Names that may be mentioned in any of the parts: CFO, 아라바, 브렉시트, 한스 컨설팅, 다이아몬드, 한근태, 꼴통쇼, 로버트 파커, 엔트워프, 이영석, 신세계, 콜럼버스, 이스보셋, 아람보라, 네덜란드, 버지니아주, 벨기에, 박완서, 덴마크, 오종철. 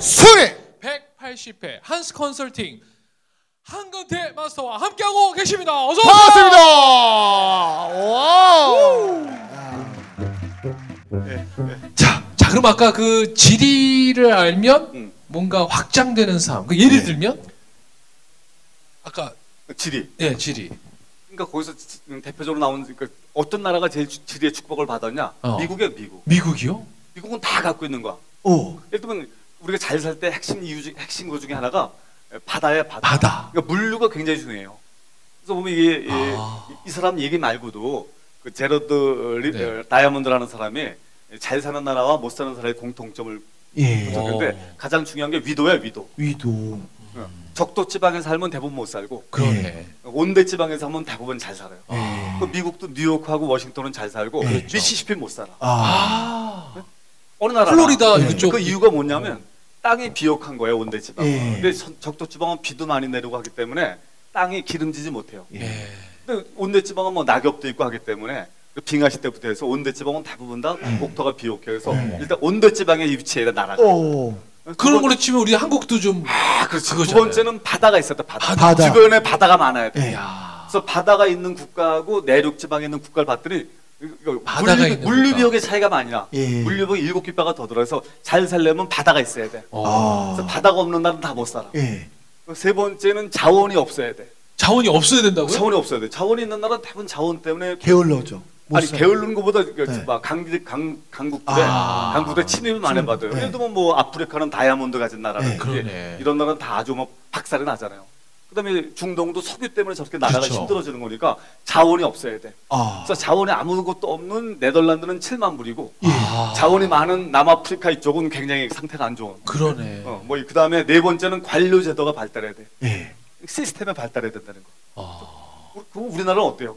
승리 180회 한스 컨설팅 한근태 마스터와 함께하고 계십니다. 어서 오세요. 반갑습니다. 와우. 자, 그럼 아까 그 지리를 알면 뭔가 확장되는 삶. 그 예를 들면 아까 지리. 예, 지리. 그러니까 거기서 대표적으로 나오는 그러니까 어떤 나라가 제일 지리의 축복을 받았냐? 미국이에요, 미국. 미국이요? 미국은 다 갖고 있는 거야. 오. 예를 들면 우리가 잘 살 때 핵심 이유 중 핵심 거 중에 하나가 바다야, 바다. 바다. 그러니까 물류가 굉장히 중요해요. 그래서 보면 이게 이 사람 얘기 말고도 그 제러드 다이아몬드라는 사람이 잘 사는 나라와 못 사는 사람의 공통점을 보셨는데 가장 중요한 게 위도야, 위도. 위도. 적도 지방에 살면 대부분 못 살고, 그러네. 온대 지방에 살면 대부분 잘 살아요. 미국도 뉴욕하고 워싱턴은 잘 살고, 미시시피 못 살아. 어느 나라? 플로리다 그쪽. 그 이유가 뭐냐면 땅이 비옥한 거예요, 온대 지방. 근데 적도 지방은 비도 많이 내리고 하기 때문에 땅이 기름지지 못해요. 근데 온대 지방은 뭐 낙엽도 있고 하기 때문에 빙하시 때부터 해서 온대 지방은 대부분 다 목토가 비옥해서 일단 온대 지방에 위치해야 나라가. 그런 걸로 치면 우리 한국도 좀 그렇죠. 두 번째는 바다가 있었다. 바다. 주변에 바다가 많아야 돼. 그래서 바다가 있는 국가하고 내륙 지방에 있는 국가를 봤더니 물류 비용의 차이가 많이 나. 물류 비용 7깃바가 더 들어서 잘 살려면 바다가 있어야 돼. 그래서 바다가 없는 나라는 다 못 살아. 세 번째는 자원이 없어야 돼. 자원이 없어야 된다고요? 자원이 없어야 돼. 자원이 있는 나라 대부분 자원 때문에 게을러져. 아니 게을른 것보다 막 강국들의 침입을 많이 받아요. 예를 들면 뭐 아프리카는 다이아몬드 가진 나라는 이런 나라는 다 아주 막 박살이 나잖아요. 그다음에 중동도 석유 때문에 저렇게 나라가 힘들어지는 거니까 자원이 없어야 돼. 그래서 자원이 아무것도 없는 네덜란드는 7만 불이고 자원이 많은 남아프리카 이쪽은 굉장히 상태가 안 좋은. 그러네. 뭐 그다음에 네 번째는 관료 제도가 발달해야 돼. 시스템이 발달해야 된다는 거. 그거 우리나라는 어때요?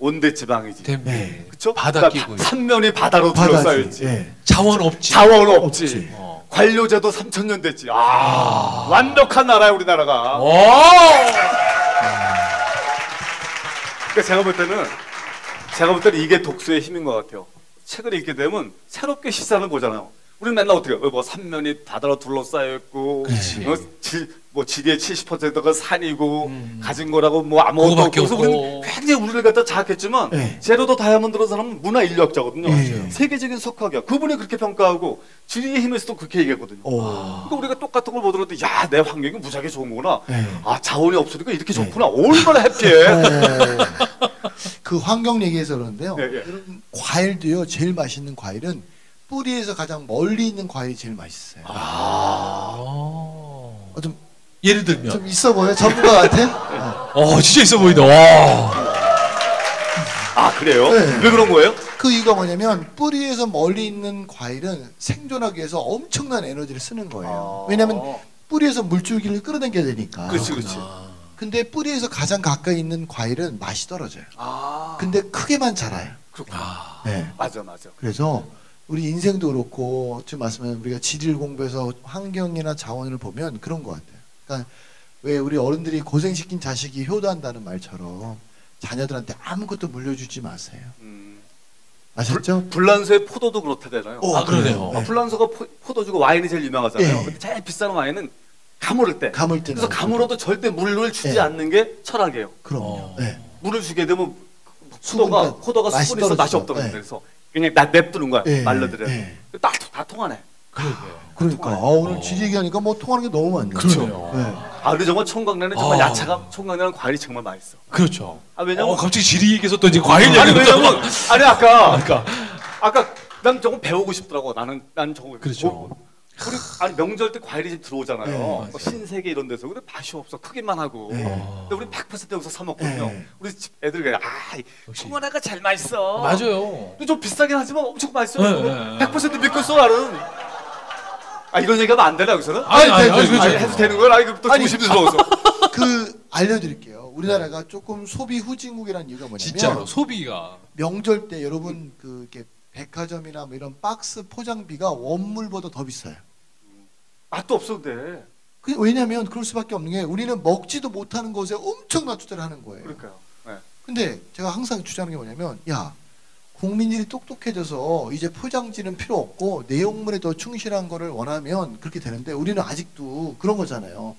온대 지방이지. 그렇죠? 바다 끼고 삼면이 바다로 둘러싸였지. 자원 없지. 자원 없지. 관료제도 3000년 됐지. 완벽한 나라야 우리나라가. 그러니까 제가 볼 때는 이게 독서의 힘인 것 같아요. 책을 읽게 되면 새롭게 시선을 보잖아요. 우리는 맨날 어떻게 뭐 삼면이 바다로 둘러싸여 있고 뭐 지리의 70%가 산이고 가진 거라고 뭐 아무것도 없고 우리는 굉장히 우리를 갖다 자학했지만 제러드 다이아몬드라는 사람은 문화 인류학자거든요. 세계적인 석학이야. 그분이 그렇게 평가하고 지리의 힘에서도 그렇게 얘기했거든요. 그러니까 우리가 똑같은 걸 보더라도 야, 내 환경이 무지하게 좋은 거나 아, 자원이 없으니까 이렇게 좋구나. 얼마나 해피해. 그 환경 얘기해서 그러는데요. 과일도요. 제일 맛있는 과일은 뿌리에서 가장 멀리 있는 과일이 제일 맛있어요. 좀 예를 들면 좀 있어 보여? 전문가 같아? 진짜 있어 보인다. 그래요? 왜 그런 거예요? 그 이유가 뭐냐면 뿌리에서 멀리 있는 과일은 생존하기 위해서 엄청난 에너지를 쓰는 거예요. 왜냐면 뿌리에서 물줄기를 끌어당겨야 되니까. 그렇지. 근데 뿌리에서 가장 가까이 있는 과일은 맛이 떨어져요. 근데 크게만 자라요. 그렇구나. 맞아. 그래서 우리 인생도 그렇고 지금 말씀하신 우리가 지리를 공부해서 환경이나 자원을 보면 그런 것 같아요. 그러니까 왜 우리 어른들이 고생시킨 자식이 효도한다는 말처럼 자녀들한테 아무것도 물려주지 마세요. 아셨죠? 불란서의 포도도 그렇다잖아요. 그러네요. 불란서가 포도주고 와인이 제일 유명하잖아요. 근데 제일 비싼 와인은 가물을 때. 그래서 가물어도 절대 물을 주지 않는 게 철학이에요. 그럼요. 물을 주게 되면 포도가 수분이 맛이 없더라고요. 그래서 그냥 나 냅두는 거야. 말러들은 다 통하네. 그러니까 오늘 지리 얘기하니까 뭐 통하는 게 너무 많네요. 그렇죠. 우리 정말 청강내는 정말 야채가 청강내는 과일이 정말 맛있어. 그렇죠. 왜냐면 갑자기 지리 얘기해서 또 이제 과일 얘기. 아까 난 저거 배우고 싶더라고. 난 저거. 그렇죠. 우리 명절 때 과일이 좀 들어오잖아요. 신세계 이런 데서. 근데 맛이 없어. 크기만 하고. 근데 우리 100% 여기서 사 먹거든요. 우리 집 애들 그냥 청원아가 제일 맛있어. 맞아요. 좀 비싸긴 하지만 엄청 맛있어요. 100% 믿고 써 나는. 이런 얘기하면 안 되나 여기서는? 아니, 해도 되는 거야? 또 조심스러워서. 알려드릴게요. 우리나라가 조금 소비 후진국이라는 이유가 뭐냐면 진짜로 소비가 명절 때 여러분 이렇게 백화점이나 뭐 이런 박스 포장비가 원물보다 더 비싸요. 맛도 없어도 돼. 왜냐면 그럴 수밖에 없는 게 우리는 먹지도 못하는 것에 엄청난 투자를 하는 거예요. 그러니까요. 근데 제가 항상 주장하는 게 뭐냐면 국민들이 똑똑해져서 이제 포장지는 필요 없고 내용물에 더 충실한 거를 원하면 그렇게 되는데, 우리는 아직도 그런 거잖아요.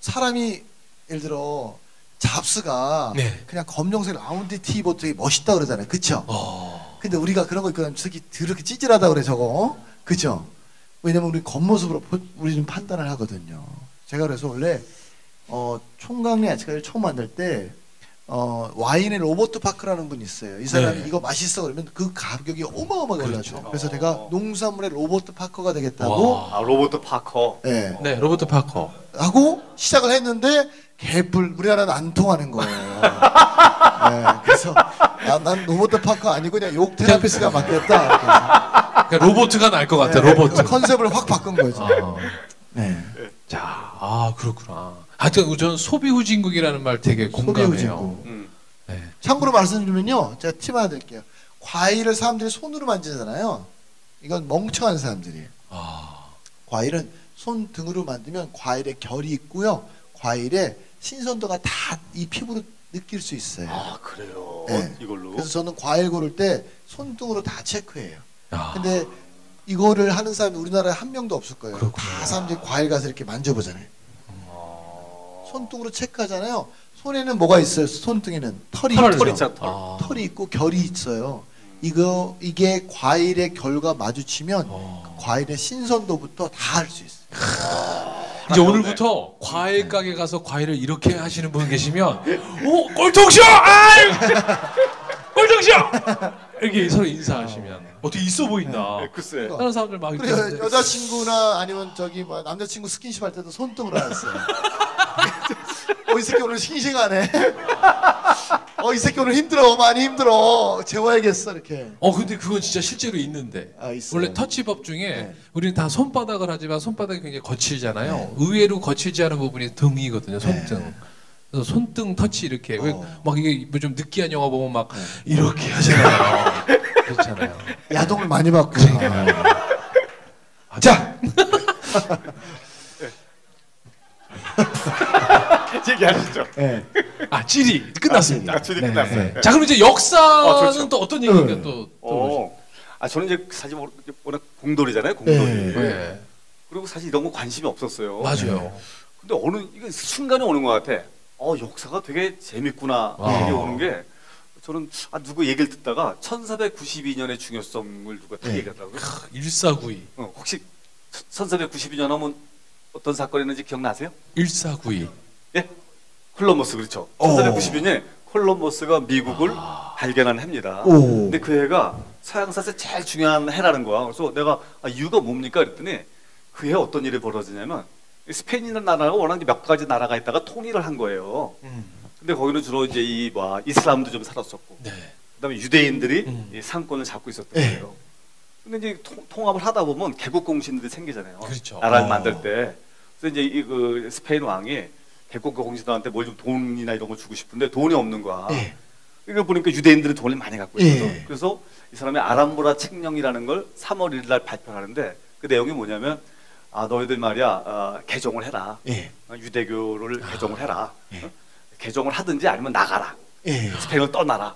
사람이 예를 들어 잡스가 네. 그냥 검정색 라운드 티입어도 되게 멋있다 그러잖아요. 그쵸? 근데 우리가 그런 거 있거든. 저기 더럽게 찌질하다 그래 저거. 그죠? 왜냐면 우리 겉모습으로 우리는 판단을 하거든요. 제가 그래서 원래 총각리 아치카를 처음 만들 때 와인의 로버트 파커라는 분이 있어요. 이 사람이 네. 이거 맛있어 그러면 그 가격이 어마어마하게 올라죠. 그렇죠. 그래서 제가 농산물의 로버트 파커가 되겠다고. 와, 로버트 파커. 네. 네, 로버트 파커. 하고 시작을 했는데 개뿔, 우리나라는 안 통하는 거예요. 네, 그래서 난 로버트 파커 아니고 그냥 욕 테라피스가 맡겼다. 그러니까 로버트가 날 것 같아. 네, 로버트. 컨셉을 확 바꾼 거죠. 네. 자, 그렇구나. 하여튼 저는 소비 후진국이라는 말 되게 공감해요. 소비 후진국. 네. 참고로 말씀드리면요, 제가 팁 하나 드릴게요. 과일을 사람들이 손으로 만지잖아요. 이건 멍청한 사람들이에요. 과일은 손등으로 만지면 과일의 결이 있고요, 과일의 신선도가 다 이 피부로 느낄 수 있어요. 그래요? 네. 이걸로? 그래서 저는 과일 고를 때 손등으로 다 체크해요. 근데 이거를 하는 사람이 우리나라에 한 명도 없을 거예요. 그렇구나. 다 사람들이 과일 가서 이렇게 만져보잖아요. 손등으로 체크하잖아요. 손에는 뭐가 있어요? 손등에는 털이 있고 결이 있어요. 이게 과일의 결과 마주치면 그 과일의 신선도부터 다 알 수 있어요. 이제 오늘부터 과일 가게 가서 과일을 이렇게 하시는 분 계시면 오! 꼴통쇼! 아이! 꼴통쇼! 이렇게 서로 인사하시면 어떻게 있어 보인다. 네, 글쎄. 다른 사람들 막 이렇게 여자친구나 아니면 남자친구 스킨십 할 때도 손등으로 하였어요. 이 새끼 오늘 싱싱하네. 이 새끼 오늘 힘들어, 많이 힘들어. 재워야겠어, 이렇게. 근데 그건 진짜 실제로 있는데. 있어요. 원래 터치법 중에 네. 우리는 다 손바닥을 하지만 손바닥이 굉장히 거칠잖아요. 네. 의외로 거칠지 않은 부분이 등이거든요, 손등. 네. 그래서 손등 터치 이렇게. 왜 막 이게 뭐 좀 느끼한 영화 보면 막 네. 이렇게 하잖아요. 그렇잖아요. 야동을 많이 봤고. 자! 얘기하시죠. 네. 찌리 끝났습니다. 찌리 네. 끝났어요. 네. 자, 그럼 이제 역사는 좋죠. 또 어떤 얘기가 네. 또 저는 이제 사실 워낙 공돌이잖아요. 공돌이. 네. 네. 그리고 사실 이런 거 관심이 없었어요. 맞아요. 네. 근데 이게 순간에 오는 것 같아. 역사가 되게 재밌구나. 이게 오는 게 저는 누구 얘기를 듣다가 1492년의 중요성을 누가 딱 얘기하더라고요. 1492. 혹시 1492년 하면 어떤 사건이었는지 기억나세요? 1492. 예? 콜럼버스, 그렇죠. 1492년에 콜럼버스가 미국을 발견한 해입니다. 근데 그 해가 서양사에서 제일 중요한 해라는 거야. 그래서 내가 이유가 뭡니까? 그랬더니 그 해에 어떤 일이 벌어지냐면 스페인이라는 나라가 워낙 몇 가지 나라가 있다가 통일을 한 거예요. 근데 거기는 주로 이제 이슬람도 좀 살았었고 네. 그다음에 유대인들이 이 상권을 잡고 있었던 거예요. 근데 이제 통합을 하다 보면 개국 공신들이 생기잖아요. 그렇죠. 나라를 만들 때. 그래서 이제 그 스페인 왕이 개국 공신들한테 뭘 좀 돈이나 이런 거 주고 싶은데 돈이 없는 거야. 예. 이거 보니까 유대인들은 돈을 많이 갖고 있어서. 그래서 이 사람이 아람보라 책령이라는 걸 3월 1일 날 발표하는데 그 내용이 뭐냐면 너희들 말이야 개종을 해라. 유대교를 개종을 해라. 개종을 하든지 아니면 나가라. 스페인을 떠나라.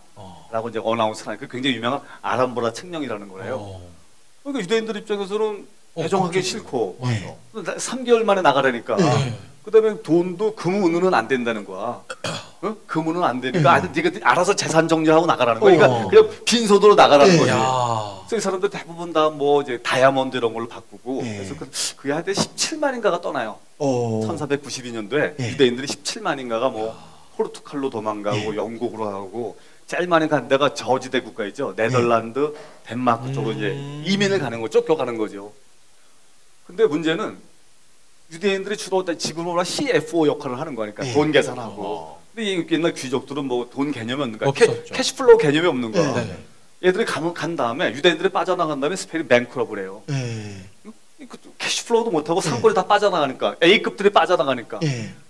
라고 이제 어나운스를 하니까 굉장히 유명한 아람보라 책령이라는 거예요. 그러니까 유대인들 입장에서는 개종하기 싫고 3개월 만에 나가라니까. 그다음에 돈도 금은은 안 된다는 거야. 금은은 안 되니까 네가 알아서 재산 정리하고 나가라는 거야. 그러니까 그냥 빈손으로 나가라는 거지. 그래서 이 사람들 대부분 다 이제 다이아몬드 이런 걸로 바꾸고 그래서 그게 한때 17만인가가 떠나요. 1492년도에 유대인들이 17만인가가 포르투갈로 도망가고 영국으로 가고 제일 많이 간 데가 저지대 국가이죠. 네덜란드, 덴마크 쪽으로 이제 이민을 가는 거죠. 쫓겨가는 거죠. 근데 문제는 유대인들이 주로 지금으로 CFO 역할을 하는 거니까 돈 계산하고. 근데 옛날 귀족들은 돈 개념이 없는 거야. 캐시플로우 개념이 없는 거야. 얘들이 간 다음에 유대인들이 빠져나간 다음에 스페인이 뱅크럽을 해요. 캐시플로우도 못하고 상권이 다 빠져나가니까 A급들이 빠져나가니까.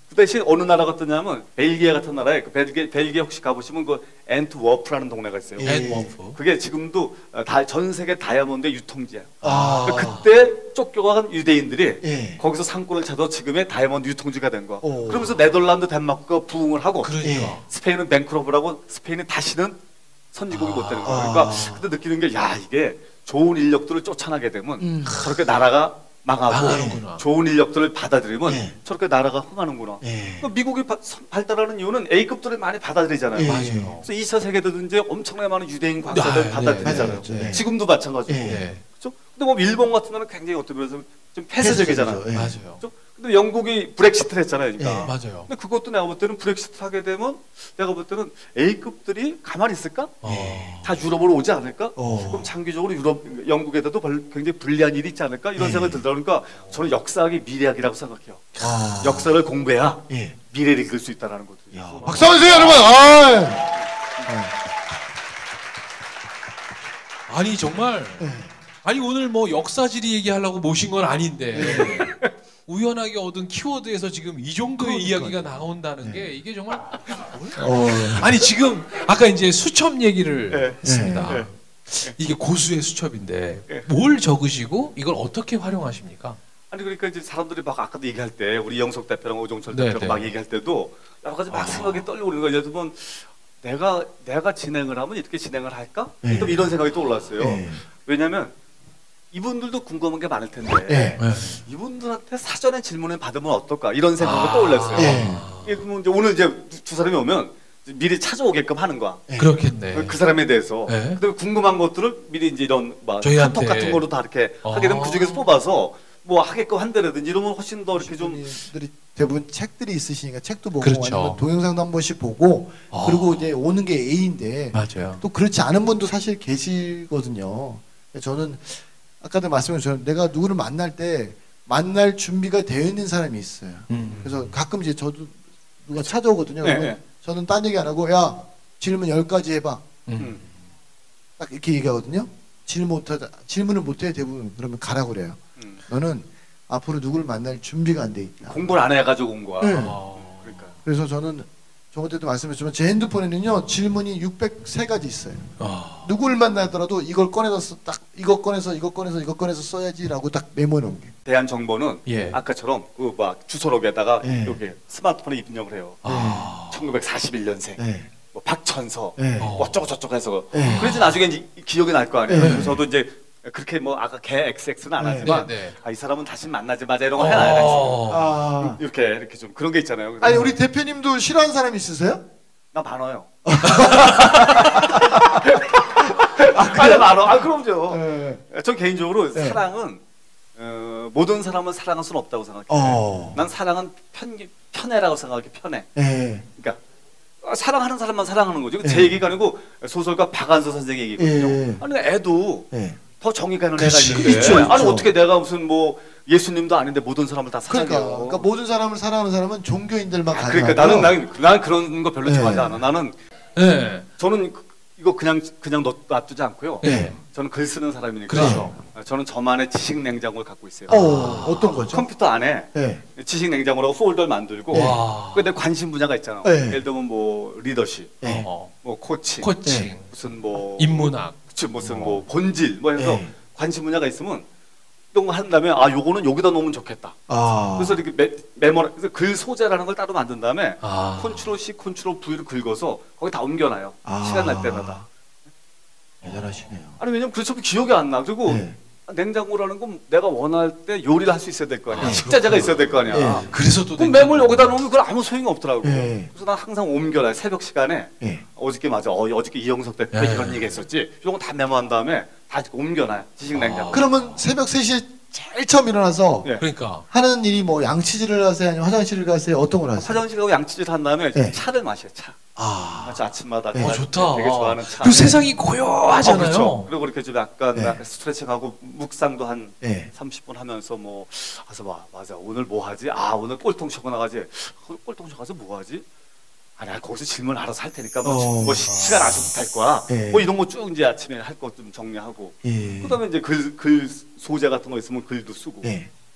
그 대신 어느 나라가 뜨냐면 벨기에 같은 나라에 벨기에 혹시 가보시면 엔트워프라는 동네가 있어요. 엔트워프. 그게 지금도 전 세계 다이아몬드 유통지야. 그러니까 그때 쫓겨간 유대인들이 거기서 상권을 찾아 지금의 다이아몬드 유통지가 된 거야. 그러면서 네덜란드, 덴마크가 부흥을 하고 스페인은 뱅크럽을 하고 스페인은 다시는 선진국이 못 되는 거예요. 그러니까 그때 느끼는 게 야 이게 좋은 인력들을 쫓아나게 되면 저렇게 나라가 망하고 좋은 인력들을 받아들이면 예. 저렇게 나라가 흥하는구나. 예. 미국이 발달하는 이유는 A급들을 많이 받아들이잖아요. 예. 맞아요. 그래서 2차 세계대전 이제 엄청나게 많은 유대인 과학자들 받아들이잖아요. 네. 네. 지금도 마찬가지고. 예. 그렇죠? 근데 뭐 일본 같은 경우는 굉장히 어떻게 보면 좀 폐쇄적이잖아요. 예. 맞아요. 그렇죠? 근데 영국이 브렉시트를 했잖아요. 그러니까. 예. 맞아요. 근데 그것도 내가 볼 때는 브렉시트 하게 되면 내가 볼 때는 A급들이 가만히 있을까? 예. 다 유럽으로 오지 않을까? 그럼 장기적으로 유럽, 영국에다도 굉장히 불리한 일이 있지 않을까? 이런 예. 생각이 들다 보니까 저는 역사학이 미래학이라고 생각해요. 역사를 공부해야 예. 미래를 이끌 수 있다는 거죠. 박수 한번 주세요, 여러분! 아니, 정말. 아니, 오늘 뭐 역사지리 얘기하려고 모신 건 아닌데. 우연하게 얻은 키워드에서 지금 이 정도의 이야기가 나온다는 게 이게 정말 아니 지금 아까 이제 수첩 얘기를 했습니다. 이게 고수의 수첩인데 뭘 적으시고 이걸 어떻게 활용하십니까? 아니 그러니까 이제 사람들이 막 아까도 얘기할 때 우리 이영석 대표랑 오종철 대표랑 막 얘기할 때도 여러 가지 막 생각이 떨리고 그러는 거예요. 여러분 내가 진행을 하면 이렇게 진행을 할까? 또 이런 생각이 또 올랐어요. 왜냐면 이분들도 궁금한 게 많을 텐데 예. 이분들한테 사전에 질문을 받으면 어떨까 이런 생각이 떠올랐어요. 예. 이제 오늘 이제 두 사람이 오면 미리 찾아오게끔 하는 거야. 예. 그렇겠네. 그 사람에 대해서 예. 그다음에 궁금한 것들을 미리 이제 이런 막 카톡 같은 거로 다 이렇게 하게 되면 그 중에서 뽑아서 뭐 하게끔 한다든지 이러면 훨씬 더 이렇게 좀 대부분 책들이 있으시니까 책도 보고 그렇죠. 아니면 동영상도 한 번씩 보고 그리고 이제 오는 게 A인데 맞아요. 또 그렇지 않은 분도 사실 계시거든요. 저는 아까도 말씀드렸지만 내가 누구를 만날 때 만날 준비가 되어 있는 사람이 있어요. 그래서 가끔 이제 저도 누가 찾아오거든요. 네, 그러면 네. 저는 딴 얘기 안 하고 야 질문 10가지 해봐. 딱 이렇게 얘기하거든요. 질문을 못해 대부분. 그러면 가라고 그래요. 너는 앞으로 누구를 만날 준비가 안 돼 있다. 공부를 안 해가지고 온 거야. 네. 그러니까. 그래서 저는 저번에도 말씀드렸지만 제 핸드폰에는요 질문이 603가지 있어요. 누굴 만나더라도 이걸 꺼내서 딱 이거 꺼내서 써야지라고 딱 메모해 놓은 게. 대한 정보는 예. 아까처럼 그 막 주소록에다가 예. 이렇게 스마트폰에 입력을 해요. 1941년생. 예. 뭐 박천서. 예. 뭐 어쩌고 저쩌고 해서. 예. 그래서 나중에 이제 기억이 날 거 아니에요. 예. 저도 이제 그렇게 뭐 아까 걔 XX는 안 하지만 아, 이 사람은 다시 만나지 마자 이런 거 해놔야지. 이렇게 좀 그런 게 있잖아요. 아니 우리 대표님도 싫어하는 사람 있으세요? 나 많아요. 나 많아. 아 그럼요. 전 개인적으로 사랑은 모든 사람은 사랑할 수는 없다고 생각해요. 난 사랑은 편애라고 생각해. 편애. 그러니까. 사랑하는 사람만 사랑하는 거죠. 제 얘기가 아니고 소설가 박완서 선생의 얘기거든요. 아니 애도 더 정이 가는 애가 있는데 아니 어떻게 내가 무슨 뭐 예수님도 아닌데 모든 사람을 다 사랑해요. 그러니까 모든 사람을 사랑하는 사람은 종교인들만 가능하고 그러니까 나는 그런 거 별로 좋아하지 않아. 나는 저는 이거 그냥 놔두지 않고요. 저는 글 쓰는 사람이니까 그렇죠. 저는 저만의 지식 냉장고를 갖고 있어요. 어떤 거죠? 컴퓨터 안에 지식 냉장고라고 폴더를 만들고 근데 관심 분야가 있잖아요. 예를 들면 뭐 리더십, 뭐 코칭, 무슨 뭐 인문학, 그치, 무슨 뭐 본질 뭐 해서 관심 분야가 있으면 이런 거 한 다음에 아 요거는 여기다 놓으면 좋겠다. 그래서 이렇게 메모를 그래서 글 소재라는 걸 따로 만든 다음에 컨트롤 C, 컨트롤 V를 긁어서 거기 다 옮겨놔요. 시간 날 때마다. 대단하시네요. 아니 왜냐면 그렇죠 기억이 안 나. 그리고 냉장고라는 건 내가 원할 때 요리를 할 수 있어야 될 거 아니야. 식자재가 있어야 될 거 아니야. 그래서 또 그럼 매물 여기다 놓으면 그걸 아무 소용이 없더라고. 그래서 난 항상 옮겨놔요. 새벽 시간에 어저께 맞아. 어저께 이영석 대표 이런 얘기 했었지. 이런 거 다 메모한 다음에 다 옮겨놔요. 지식 냉장고. 그러면 새벽 3시에 제일 처음 일어나서 그러니까 하는 일이 뭐 양치질을 하세요? 아니면 화장실을 가세요? 어떤 걸 하세요? 화장실 가고 양치질 한 다음에 차를 마셔요. 차. 아침마다 좋다. 되게 좋아하는 차. 그 세상이 고요하잖아요. 그렇죠. 그리고 그렇게 좀 약간 스트레칭하고 묵상도 한 30분 하면서 뭐 가서 맞아 오늘 뭐 하지? 오늘 꼴통쇼 나가지. 꼴통쇼 가서 뭐 하지? 아니 거기서 질문 알아서 할 테니까 뭐 시간 아직부터 할 거야. 뭐 이런 거 쭉 이제 아침에 할 것 좀 정리하고 그다음에 이제 글 소재 같은 거 있으면 글도 쓰고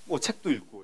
뭐 책도 읽고.